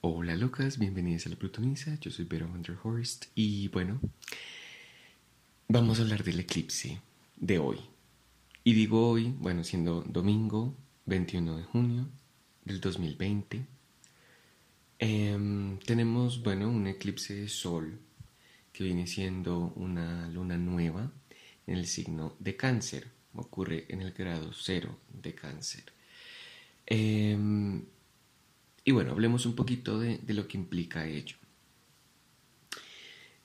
Hola locas, bienvenidas a la Plutonisa, yo soy Vero Anderhorst y bueno, vamos a hablar del eclipse de hoy. Y digo hoy, bueno, siendo domingo 21 de junio del 2020, tenemos, bueno, un eclipse de sol que viene siendo una luna nueva en el signo de Cáncer, ocurre en el grado 0 de Cáncer. Y bueno, hablemos un poquito de lo que implica ello.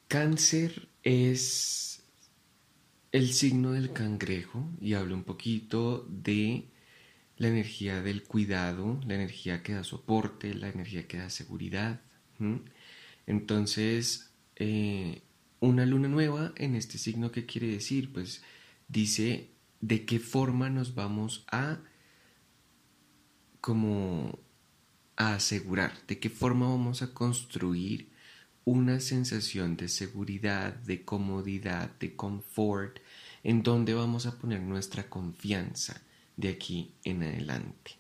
Cáncer es el signo del cangrejo y habla un poquito de la energía del cuidado, la energía que da soporte, la energía que da seguridad. Entonces, una luna nueva en este signo, ¿qué quiere decir? Pues dice de qué forma nos vamos a como a asegurar, de qué forma vamos a construir una sensación de seguridad, de comodidad, de confort, en donde vamos a poner nuestra confianza de aquí en adelante.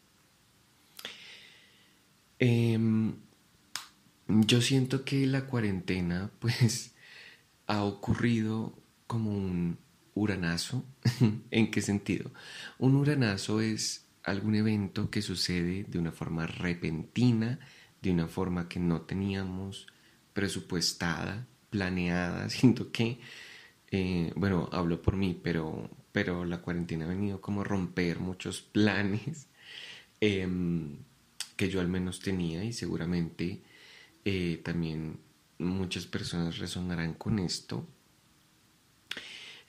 Yo siento que la cuarentena pues ha ocurrido como un uranazo. ¿En qué sentido? Un uranazo es algún evento que sucede de una forma repentina, de una forma que no teníamos presupuestada, planeada. Siento que, bueno, hablo por mí, pero la cuarentena ha venido como a romper muchos planes que yo al menos tenía, y seguramente también muchas personas resonarán con esto.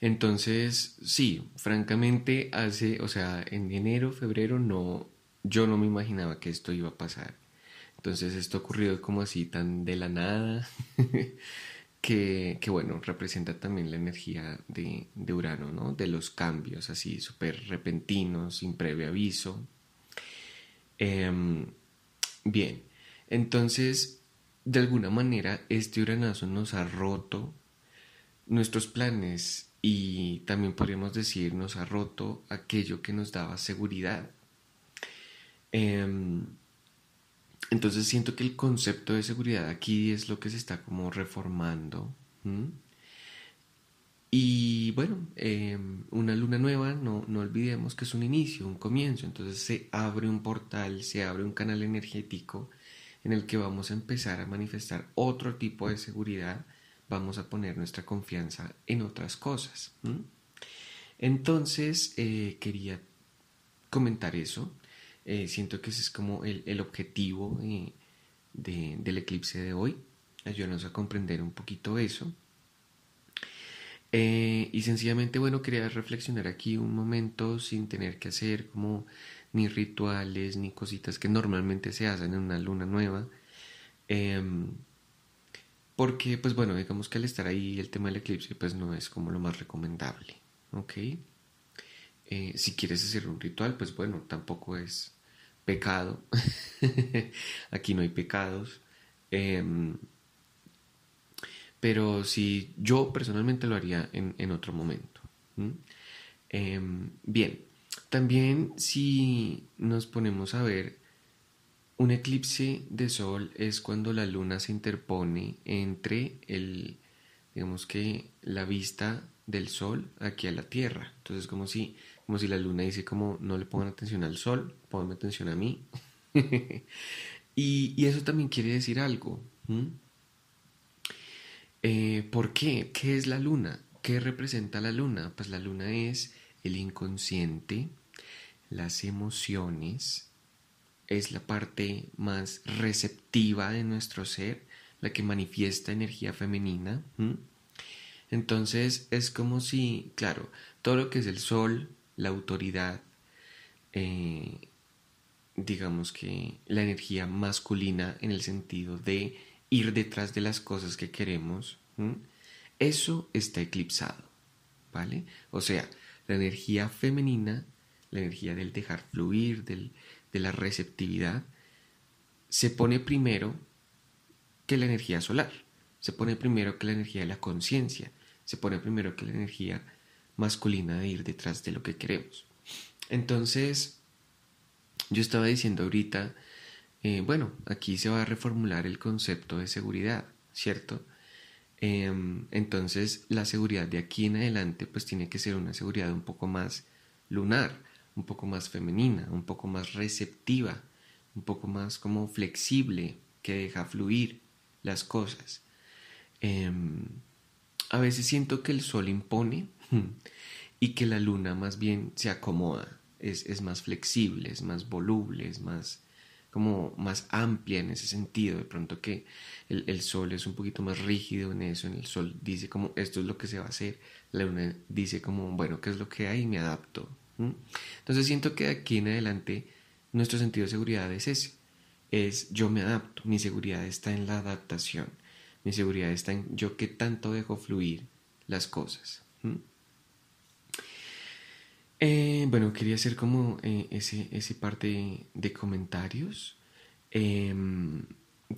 Entonces, sí, francamente, en enero, febrero, yo no me imaginaba que esto iba a pasar. Entonces, esto ha ocurrido como así, tan de la nada, que bueno, representa también la energía de Urano, ¿no? De los cambios así, súper repentinos, sin previo aviso. Bien, entonces, de alguna manera, este uranazo nos ha roto nuestros planes. Y también podríamos decir, nos ha roto aquello que nos daba seguridad. Entonces siento que el concepto de seguridad aquí es lo que se está como reformando. Y bueno, una luna nueva, no olvidemos que es un inicio, un comienzo. Entonces se abre un portal, se abre un canal energético en el que vamos a empezar a manifestar otro tipo de seguridad. Vamos a poner nuestra confianza en otras cosas. Entonces, quería comentar eso. Siento que ese es como el objetivo del eclipse de hoy, ayudarnos a comprender un poquito eso. Y sencillamente, bueno, quería reflexionar aquí un momento sin tener que hacer como ni rituales, ni cositas que normalmente se hacen en una luna nueva. Porque, pues bueno, digamos que al estar ahí el tema del eclipse, pues no es como lo más recomendable, ¿ok? Si quieres hacer un ritual, pues bueno, tampoco es pecado. Aquí no hay pecados. Pero sí, yo personalmente lo haría en otro momento. Bien, también si nos ponemos a ver, un eclipse de sol es cuando la luna se interpone entre la vista del sol aquí a la tierra. Entonces como si la luna dice como no le pongan atención al sol, ponme atención a mí. y eso también quiere decir algo. ¿Por qué? ¿Qué es la luna? ¿Qué representa la luna? Pues la luna es el inconsciente, las emociones. Es la parte más receptiva de nuestro ser, la que manifiesta energía femenina. Entonces es como si, claro, todo lo que es el sol, la autoridad, digamos que la energía masculina en el sentido de ir detrás de las cosas que queremos, eso está eclipsado, ¿vale? O sea, la energía femenina, la energía del dejar fluir, de la receptividad, se pone primero que la energía solar, se pone primero que la energía de la conciencia, se pone primero que la energía masculina de ir detrás de lo que queremos. Entonces, yo estaba diciendo ahorita Bueno, aquí se va a reformular el concepto de seguridad, ¿cierto? Entonces la seguridad de aquí en adelante pues tiene que ser una seguridad un poco más lunar, un poco más femenina, un poco más receptiva, un poco más como flexible, que deja fluir las cosas. A veces siento que el sol impone y que la luna más bien se acomoda, es más flexible, es más voluble, es más como más amplia en ese sentido. De pronto que el sol es un poquito más rígido en eso, en el sol dice como esto es lo que se va a hacer, la luna dice como bueno, ¿qué es lo que hay? Y me adapto. Entonces siento que de aquí en adelante nuestro sentido de seguridad es ese, es yo me adapto, mi seguridad está en la adaptación, mi seguridad está en yo que tanto dejo fluir las cosas. Bueno, quería hacer como ese parte de comentarios.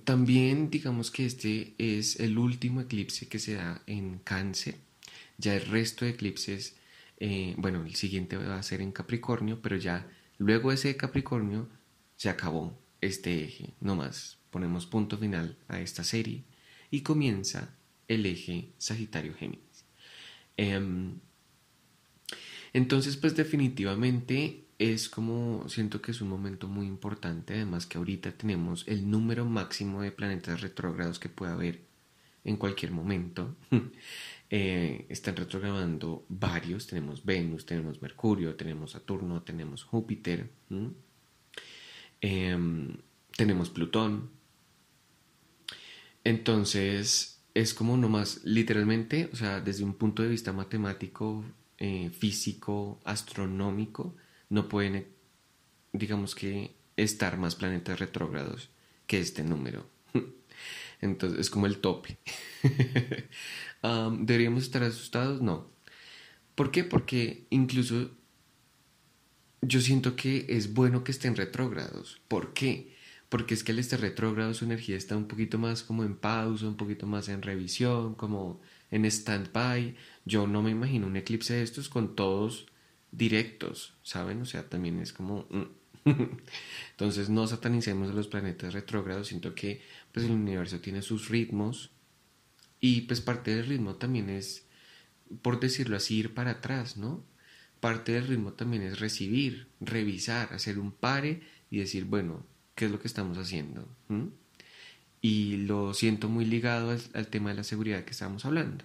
También digamos que este es el último eclipse que se da en Cáncer. Ya el resto de eclipses, bueno, el siguiente va a ser en Capricornio, pero ya luego ese de Capricornio se acabó este eje. No más, ponemos punto final a esta serie y comienza el eje Sagitario-Géminis. Entonces pues definitivamente es como, siento que es un momento muy importante, además que ahorita tenemos el número máximo de planetas retrógrados que puede haber en cualquier momento. Están retrogradando varios, tenemos Venus, tenemos Mercurio, tenemos Saturno, tenemos Júpiter, tenemos Plutón. Entonces es como nomás literalmente, o sea, desde un punto de vista matemático, físico, astronómico, no pueden, digamos que, estar más planetas retrógrados que este número. Entonces es como el tope. ¿Deberíamos estar asustados? No. ¿Por qué? Porque incluso yo siento que es bueno que estén retrógrados. ¿Por qué? Porque es que al estar retrógrado su energía está un poquito más como en pausa, un poquito más en revisión, como en stand-by. Yo no me imagino un eclipse de estos con todos directos, ¿saben? O sea, también es como... Entonces no satanicemos a los planetas retrógrados. Siento que pues el universo tiene sus ritmos y pues parte del ritmo también es, por decirlo así, ir para atrás, ¿no? Parte del ritmo también es recibir, revisar, hacer un pare y decir, bueno, ¿qué es lo que estamos haciendo? Y lo siento muy ligado al tema de la seguridad que estábamos hablando,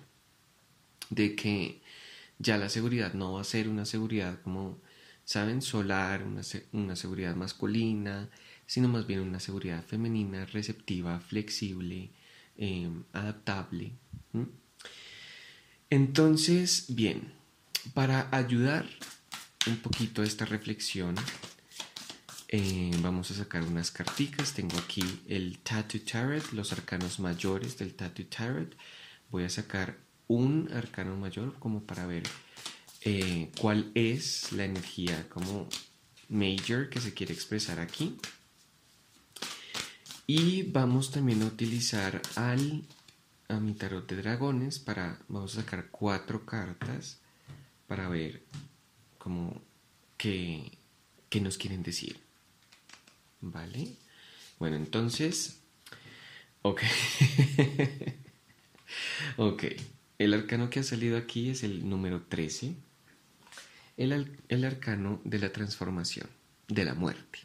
de que ya la seguridad no va a ser una seguridad como, ¿saben?, solar, una seguridad masculina, sino más bien una seguridad femenina, receptiva, flexible, adaptable. Entonces, bien, para ayudar un poquito a esta reflexión, vamos a sacar unas carticas. Tengo aquí el Tatu Tarot, los arcanos mayores del Tatu Tarot. Voy a sacar un arcano mayor como para ver cuál es la energía como major que se quiere expresar aquí. Y vamos también a utilizar a mi tarot de dragones para... Vamos a sacar 4 cartas para ver como qué nos quieren decir. ¿Vale? Bueno, entonces... Ok. Ok. El arcano que ha salido aquí es el número 13. El arcano de la transformación, de la muerte.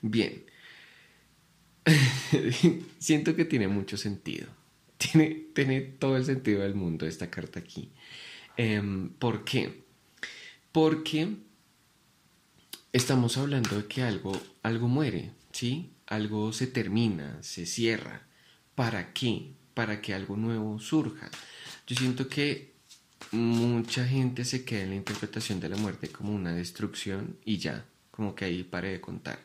Bien. Siento que tiene mucho sentido. Tiene todo el sentido del mundo esta carta aquí. ¿Por qué? Porque estamos hablando de que algo muere, ¿sí? Algo se termina, se cierra. ¿Para qué? Para que algo nuevo surja. Yo siento que mucha gente se queda en la interpretación de la muerte como una destrucción y ya, como que ahí pare de contar.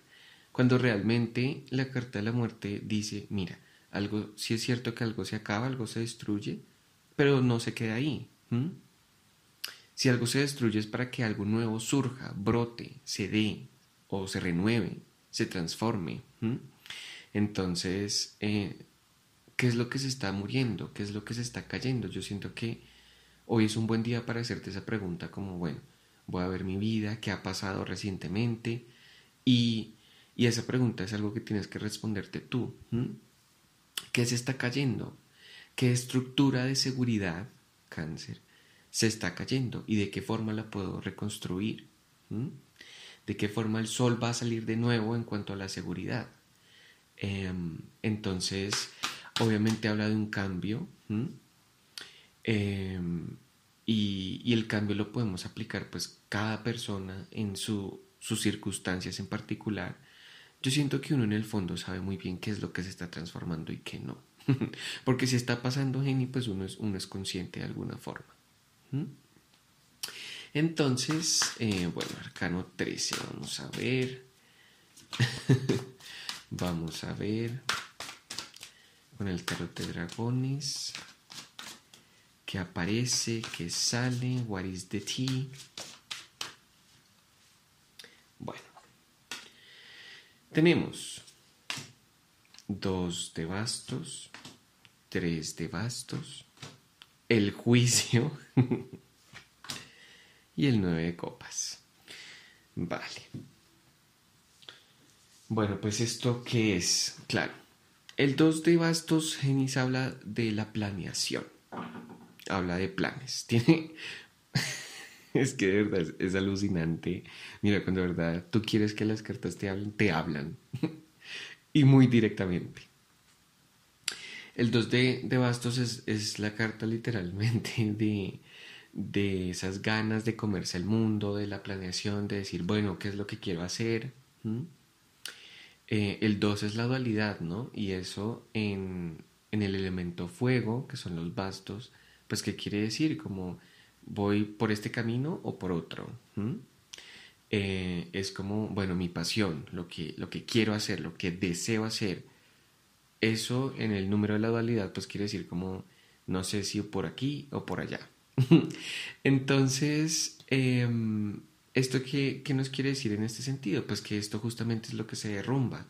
Cuando realmente la carta de la muerte dice, mira, algo, sí es cierto que algo se acaba, algo se destruye, pero no se queda ahí. Si algo se destruye es para que algo nuevo surja, brote, se dé o se renueve, se transforme. Entonces, ¿qué es lo que se está muriendo? ¿Qué es lo que se está cayendo? Yo siento que hoy es un buen día para hacerte esa pregunta como, bueno, voy a ver mi vida, qué ha pasado recientemente y Y esa pregunta es algo que tienes que responderte tú. ¿Qué se está cayendo? ¿Qué estructura de seguridad, Cáncer, se está cayendo? ¿Y de qué forma la puedo reconstruir? ¿De qué forma el sol va a salir de nuevo en cuanto a la seguridad? Entonces, obviamente habla de un cambio. Y el cambio lo podemos aplicar pues cada persona en sus circunstancias en particular. Yo siento que uno en el fondo sabe muy bien qué es lo que se está transformando y qué no. Porque si está pasando, Geni, pues uno es consciente de alguna forma. Entonces, bueno, arcano 13, vamos a ver. Vamos a ver con el tarot de dragones. ¿Qué aparece? ¿Qué sale? What is the tea? Bueno, tenemos 2 de bastos, 3 de bastos, el juicio y el 9 de copas. Vale. Bueno, pues esto qué es, claro. El 2 de bastos, Genis, habla de la planeación. Habla de planes. Tiene... Es que de verdad es alucinante. Mira, cuando de verdad tú quieres que las cartas te hablan. Y muy directamente. El 2 de bastos es la carta literalmente de esas ganas de comerse el mundo, de la planeación, de decir, bueno, ¿qué es lo que quiero hacer? El 2 es la dualidad, ¿no? Y eso en el elemento fuego, que son los bastos, pues ¿qué quiere decir? Como voy por este camino o por otro. Es como, bueno, mi pasión, lo que quiero hacer, lo que deseo hacer. Eso en el número de la dualidad pues quiere decir como no sé si por aquí o por allá. Entonces, ¿esto qué nos quiere decir en este sentido? Pues que esto justamente es lo que se derrumba.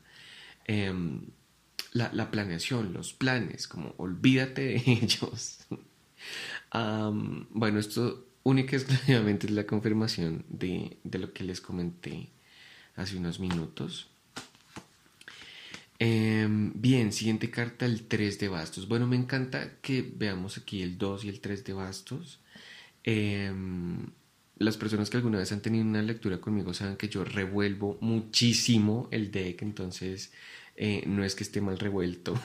La planeación, los planes, como olvídate de ellos. Bueno, esto única y exclusivamente es la confirmación de lo que les comenté hace unos minutos. Bien, siguiente carta, el 3 de bastos. Bueno, me encanta que veamos aquí el 2 y el 3 de bastos. Las personas que alguna vez han tenido una lectura conmigo saben que yo revuelvo muchísimo el deck, entonces... no es que esté mal revuelto.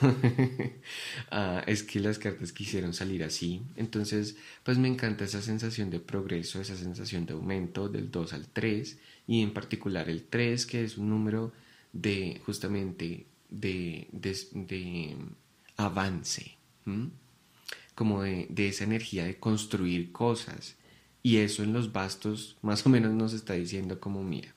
Es que las cartas quisieron salir así. Entonces pues me encanta esa sensación de progreso, esa sensación de aumento del 2 al 3, y en particular el 3, que es un número de justamente de avance. Como de esa energía de construir cosas, y eso en los bastos más o menos nos está diciendo como, mira,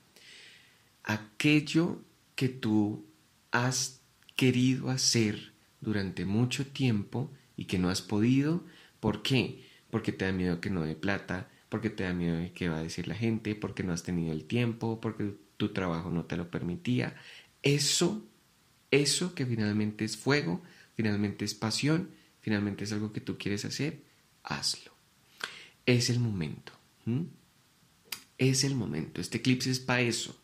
aquello que tú has querido hacer durante mucho tiempo y que no has podido. ¿Por qué? Porque te da miedo que no dé plata, porque te da miedo de qué va a decir la gente, porque no has tenido el tiempo, porque tu trabajo no te lo permitía. Eso que finalmente es fuego, finalmente es pasión, finalmente es algo que tú quieres hacer, hazlo. Es el momento. Es el momento. Este eclipse es para eso.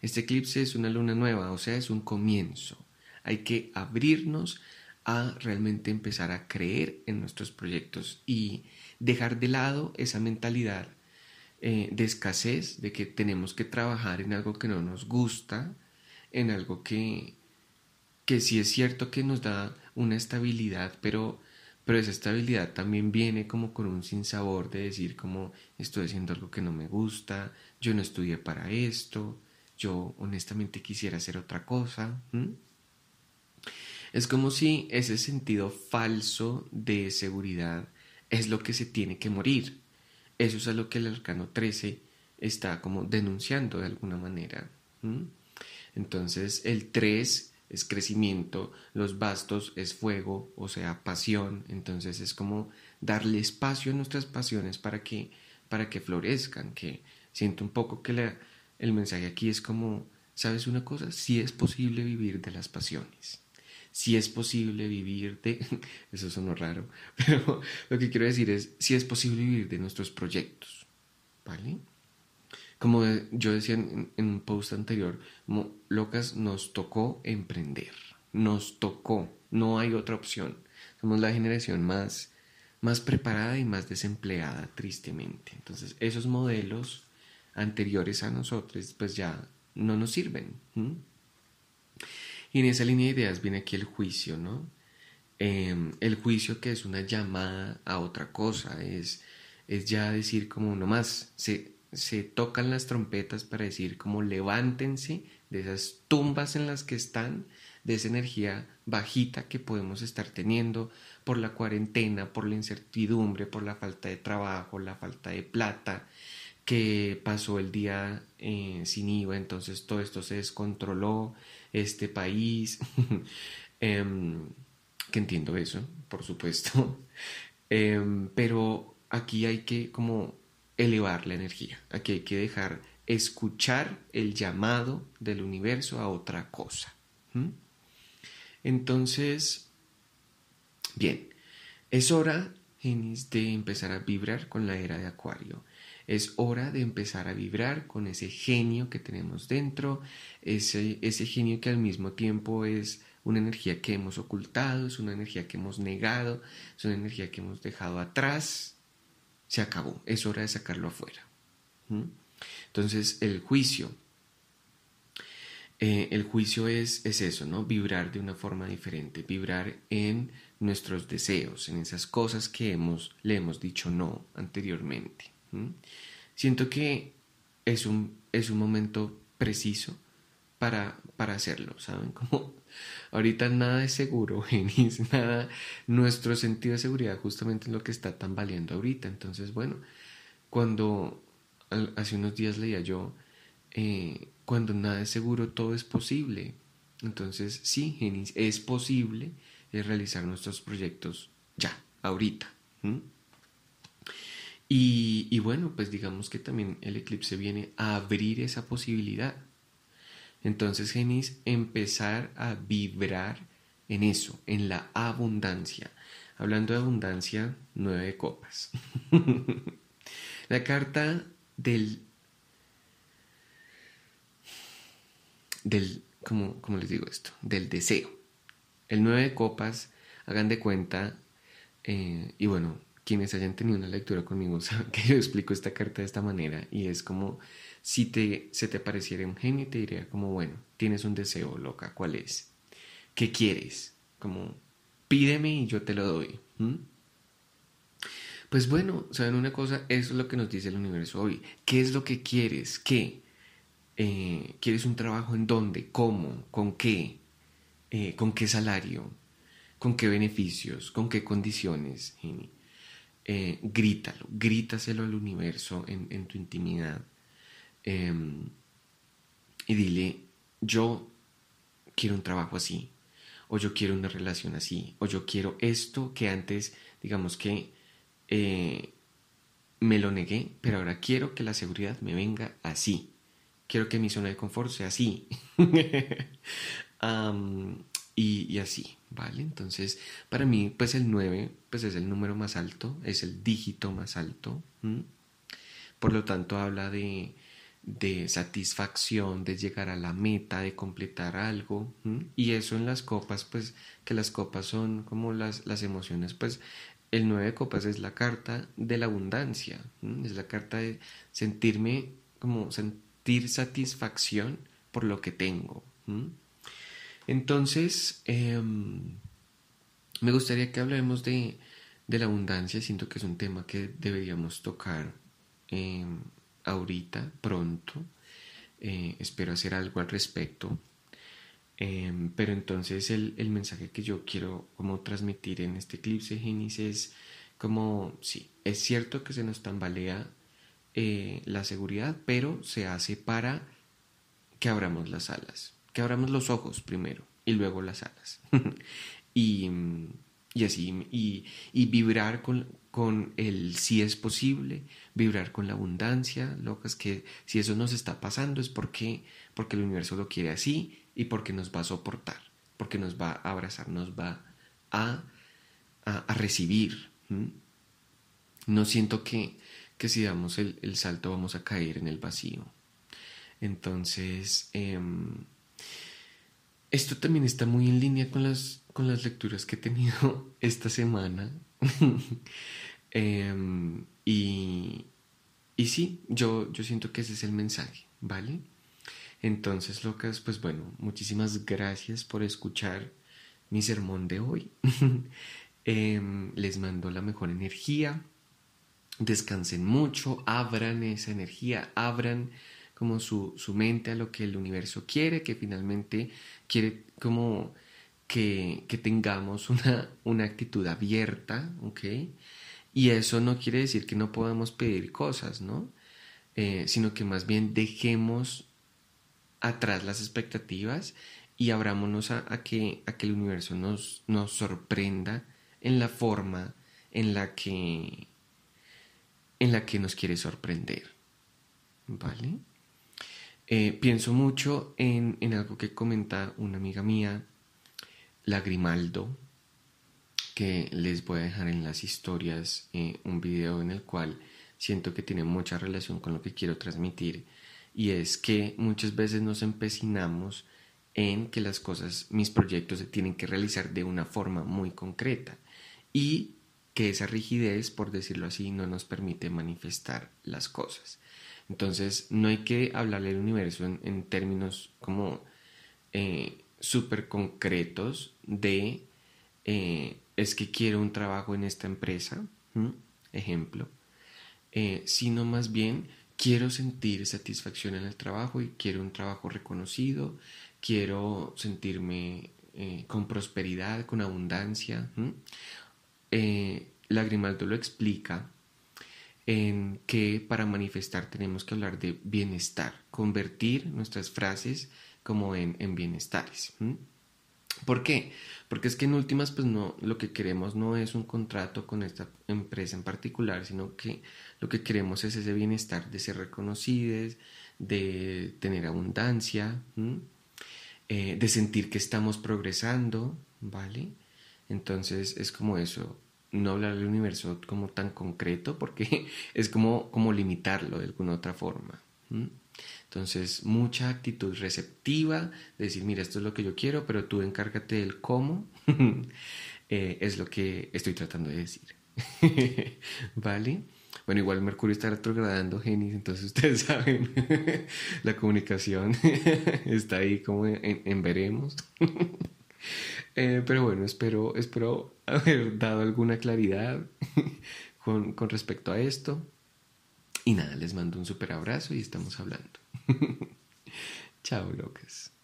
Este eclipse es una luna nueva, o sea, es un comienzo. Hay que abrirnos a realmente empezar a creer en nuestros proyectos y dejar de lado esa mentalidad de escasez, de que tenemos que trabajar en algo que no nos gusta, en algo que sí es cierto que nos da una estabilidad, pero esa estabilidad también viene como con un sinsabor de decir como estoy haciendo algo que no me gusta, yo no estudié para esto... Yo honestamente quisiera hacer otra cosa. Es como si ese sentido falso de seguridad es lo que se tiene que morir. Eso es a lo que el arcano 13 está como denunciando de alguna manera. Entonces el 3 es crecimiento, los bastos es fuego, o sea, pasión. Entonces es como darle espacio a nuestras pasiones para que florezcan. Que siento un poco que el mensaje aquí es como, ¿sabes una cosa? Sí es posible vivir de las pasiones. Sí es posible vivir de... Eso sonó raro, pero lo que quiero decir es, sí es posible vivir de nuestros proyectos, ¿vale? Como yo decía en un post anterior, como, locas, nos tocó emprender, nos tocó, no hay otra opción. Somos la generación más preparada y más desempleada, tristemente. Entonces, esos modelos anteriores a nosotros, pues ya no nos sirven. ¿Mm? Y en esa línea de ideas viene aquí el juicio, ¿no? El juicio, que es una llamada a otra cosa, es ya decir como no más, se tocan las trompetas para decir como levántense de esas tumbas en las que están, de esa energía bajita que podemos estar teniendo por la cuarentena, por la incertidumbre, por la falta de trabajo, la falta de plata, que pasó el día sin IVA, entonces todo esto se descontroló, este país... que entiendo eso, por supuesto, pero aquí hay que como elevar la energía, aquí hay que dejar escuchar el llamado del universo a otra cosa. ¿Mm? Entonces, bien, es hora, Géminis, de empezar a vibrar con la era de Acuario. Es hora de empezar a vibrar con ese genio que tenemos dentro, ese genio que al mismo tiempo es una energía que hemos ocultado, es una energía que hemos negado, es una energía que hemos dejado atrás. Se acabó, es hora de sacarlo afuera. ¿Mm? Entonces el juicio, es eso, ¿no? Vibrar de una forma diferente, vibrar en nuestros deseos, en esas cosas que le hemos dicho no anteriormente. ¿Mm? Siento que es un momento preciso para hacerlo, ¿saben? Como ahorita nada es seguro, Géminis, nada. Nuestro sentido de seguridad justamente es lo que está tambaleando ahorita. Entonces, bueno, cuando hace unos días leía yo, cuando nada es seguro, todo es posible. Entonces, sí, Géminis, es posible realizar nuestros proyectos ya, ahorita. ¿Mm? Y bueno, pues digamos que también el eclipse viene a abrir esa posibilidad. Entonces, Géminis, empezar a vibrar en eso, en la abundancia. Hablando de abundancia, 9 de copas. La carta del ¿cómo les digo esto? Del deseo. El 9 de copas, hagan de cuenta, y bueno, quienes hayan tenido una lectura conmigo saben que yo explico esta carta de esta manera, y es como si se te pareciera un genio, te diría como, bueno, tienes un deseo, loca, ¿cuál es? ¿Qué quieres? Como, pídeme y yo te lo doy. ¿Mm? Pues bueno, ¿saben una cosa? Eso es lo que nos dice el universo hoy. ¿Qué es lo que quieres? ¿Qué? ¿Quieres un trabajo en dónde? ¿Cómo? ¿Con qué? ¿Con qué salario? ¿Con qué beneficios? ¿Con qué condiciones, Geni? Grítaselo al universo en tu intimidad, y dile, yo quiero un trabajo así, o yo quiero una relación así, o yo quiero esto que antes, digamos que me lo negué, pero ahora quiero que la seguridad me venga así, quiero que mi zona de confort sea así. Y así, ¿vale? Entonces, para mí, pues el 9, pues es el número más alto, es el dígito más alto. ¿Mm? Por lo tanto, habla de satisfacción, de llegar a la meta, de completar algo. ¿Mm? Y eso en las copas, pues, que las copas son como las emociones, pues, el 9 de copas es la carta de la abundancia. ¿Mm? Es la carta de sentir satisfacción por lo que tengo. ¿Mm? Entonces, me gustaría que hablemos de la abundancia. Siento que es un tema que deberíamos tocar ahorita, pronto. Espero hacer algo al respecto. Pero entonces el mensaje que yo quiero como transmitir en este eclipse, Géminis, es como, sí, es cierto que se nos tambalea la seguridad, pero se hace para que abramos las alas. Que abramos los ojos primero y luego las alas. y así, y vibrar con el si es posible, vibrar con la abundancia, locas, que si eso nos está pasando es porque el universo lo quiere así y porque nos va a soportar, porque nos va a abrazar, nos va a recibir. ¿Mm? No siento que que si damos el salto vamos a caer en el vacío. Entonces, esto también está muy en línea con las lecturas que he tenido esta semana. Y sí, yo siento que ese es el mensaje, ¿vale? Entonces, locas, pues bueno, muchísimas gracias por escuchar mi sermón de hoy. Les mando la mejor energía. Descansen mucho, abran esa energía, abran como su mente a lo que el universo quiere, que finalmente quiere como que tengamos una actitud abierta, ¿ok? Y eso no quiere decir que no podamos pedir cosas, ¿no? Sino que más bien dejemos atrás las expectativas y abrámonos a que el universo nos sorprenda en la forma en la que nos quiere sorprender, ¿vale? Pienso mucho en algo que comenta una amiga mía, Lagrimaldo, que les voy a dejar en las historias un video en el cual siento que tiene mucha relación con lo que quiero transmitir, y es que muchas veces nos empecinamos en que las cosas, mis proyectos se tienen que realizar de una forma muy concreta y que esa rigidez, por decirlo así, no nos permite manifestar las cosas. Entonces no hay que hablarle al universo en términos como súper concretos de es que quiero un trabajo en esta empresa, ejemplo, sino más bien quiero sentir satisfacción en el trabajo y quiero un trabajo reconocido, quiero sentirme con prosperidad, con abundancia. Lagrimaldo lo explica en que para manifestar tenemos que hablar de bienestar, convertir nuestras frases como en bienestares. ¿Por qué? Porque es que en últimas, pues no, lo que queremos no es un contrato con esta empresa en particular, sino que lo que queremos es ese bienestar de ser reconocidos, de tener abundancia, de sentir que estamos progresando, ¿vale? Entonces es como eso, no hablar del universo como tan concreto, porque es como limitarlo de alguna otra forma. Entonces, mucha actitud receptiva, decir, mira, esto es lo que yo quiero, pero tú encárgate del cómo, es lo que estoy tratando de decir, ¿vale? Bueno, igual Mercurio está retrogradando, Géminis, entonces ustedes saben, la comunicación está ahí como en veremos. Pero bueno, espero haber dado alguna claridad con respecto a esto. Y nada, les mando un súper abrazo y estamos hablando. Chao, locas.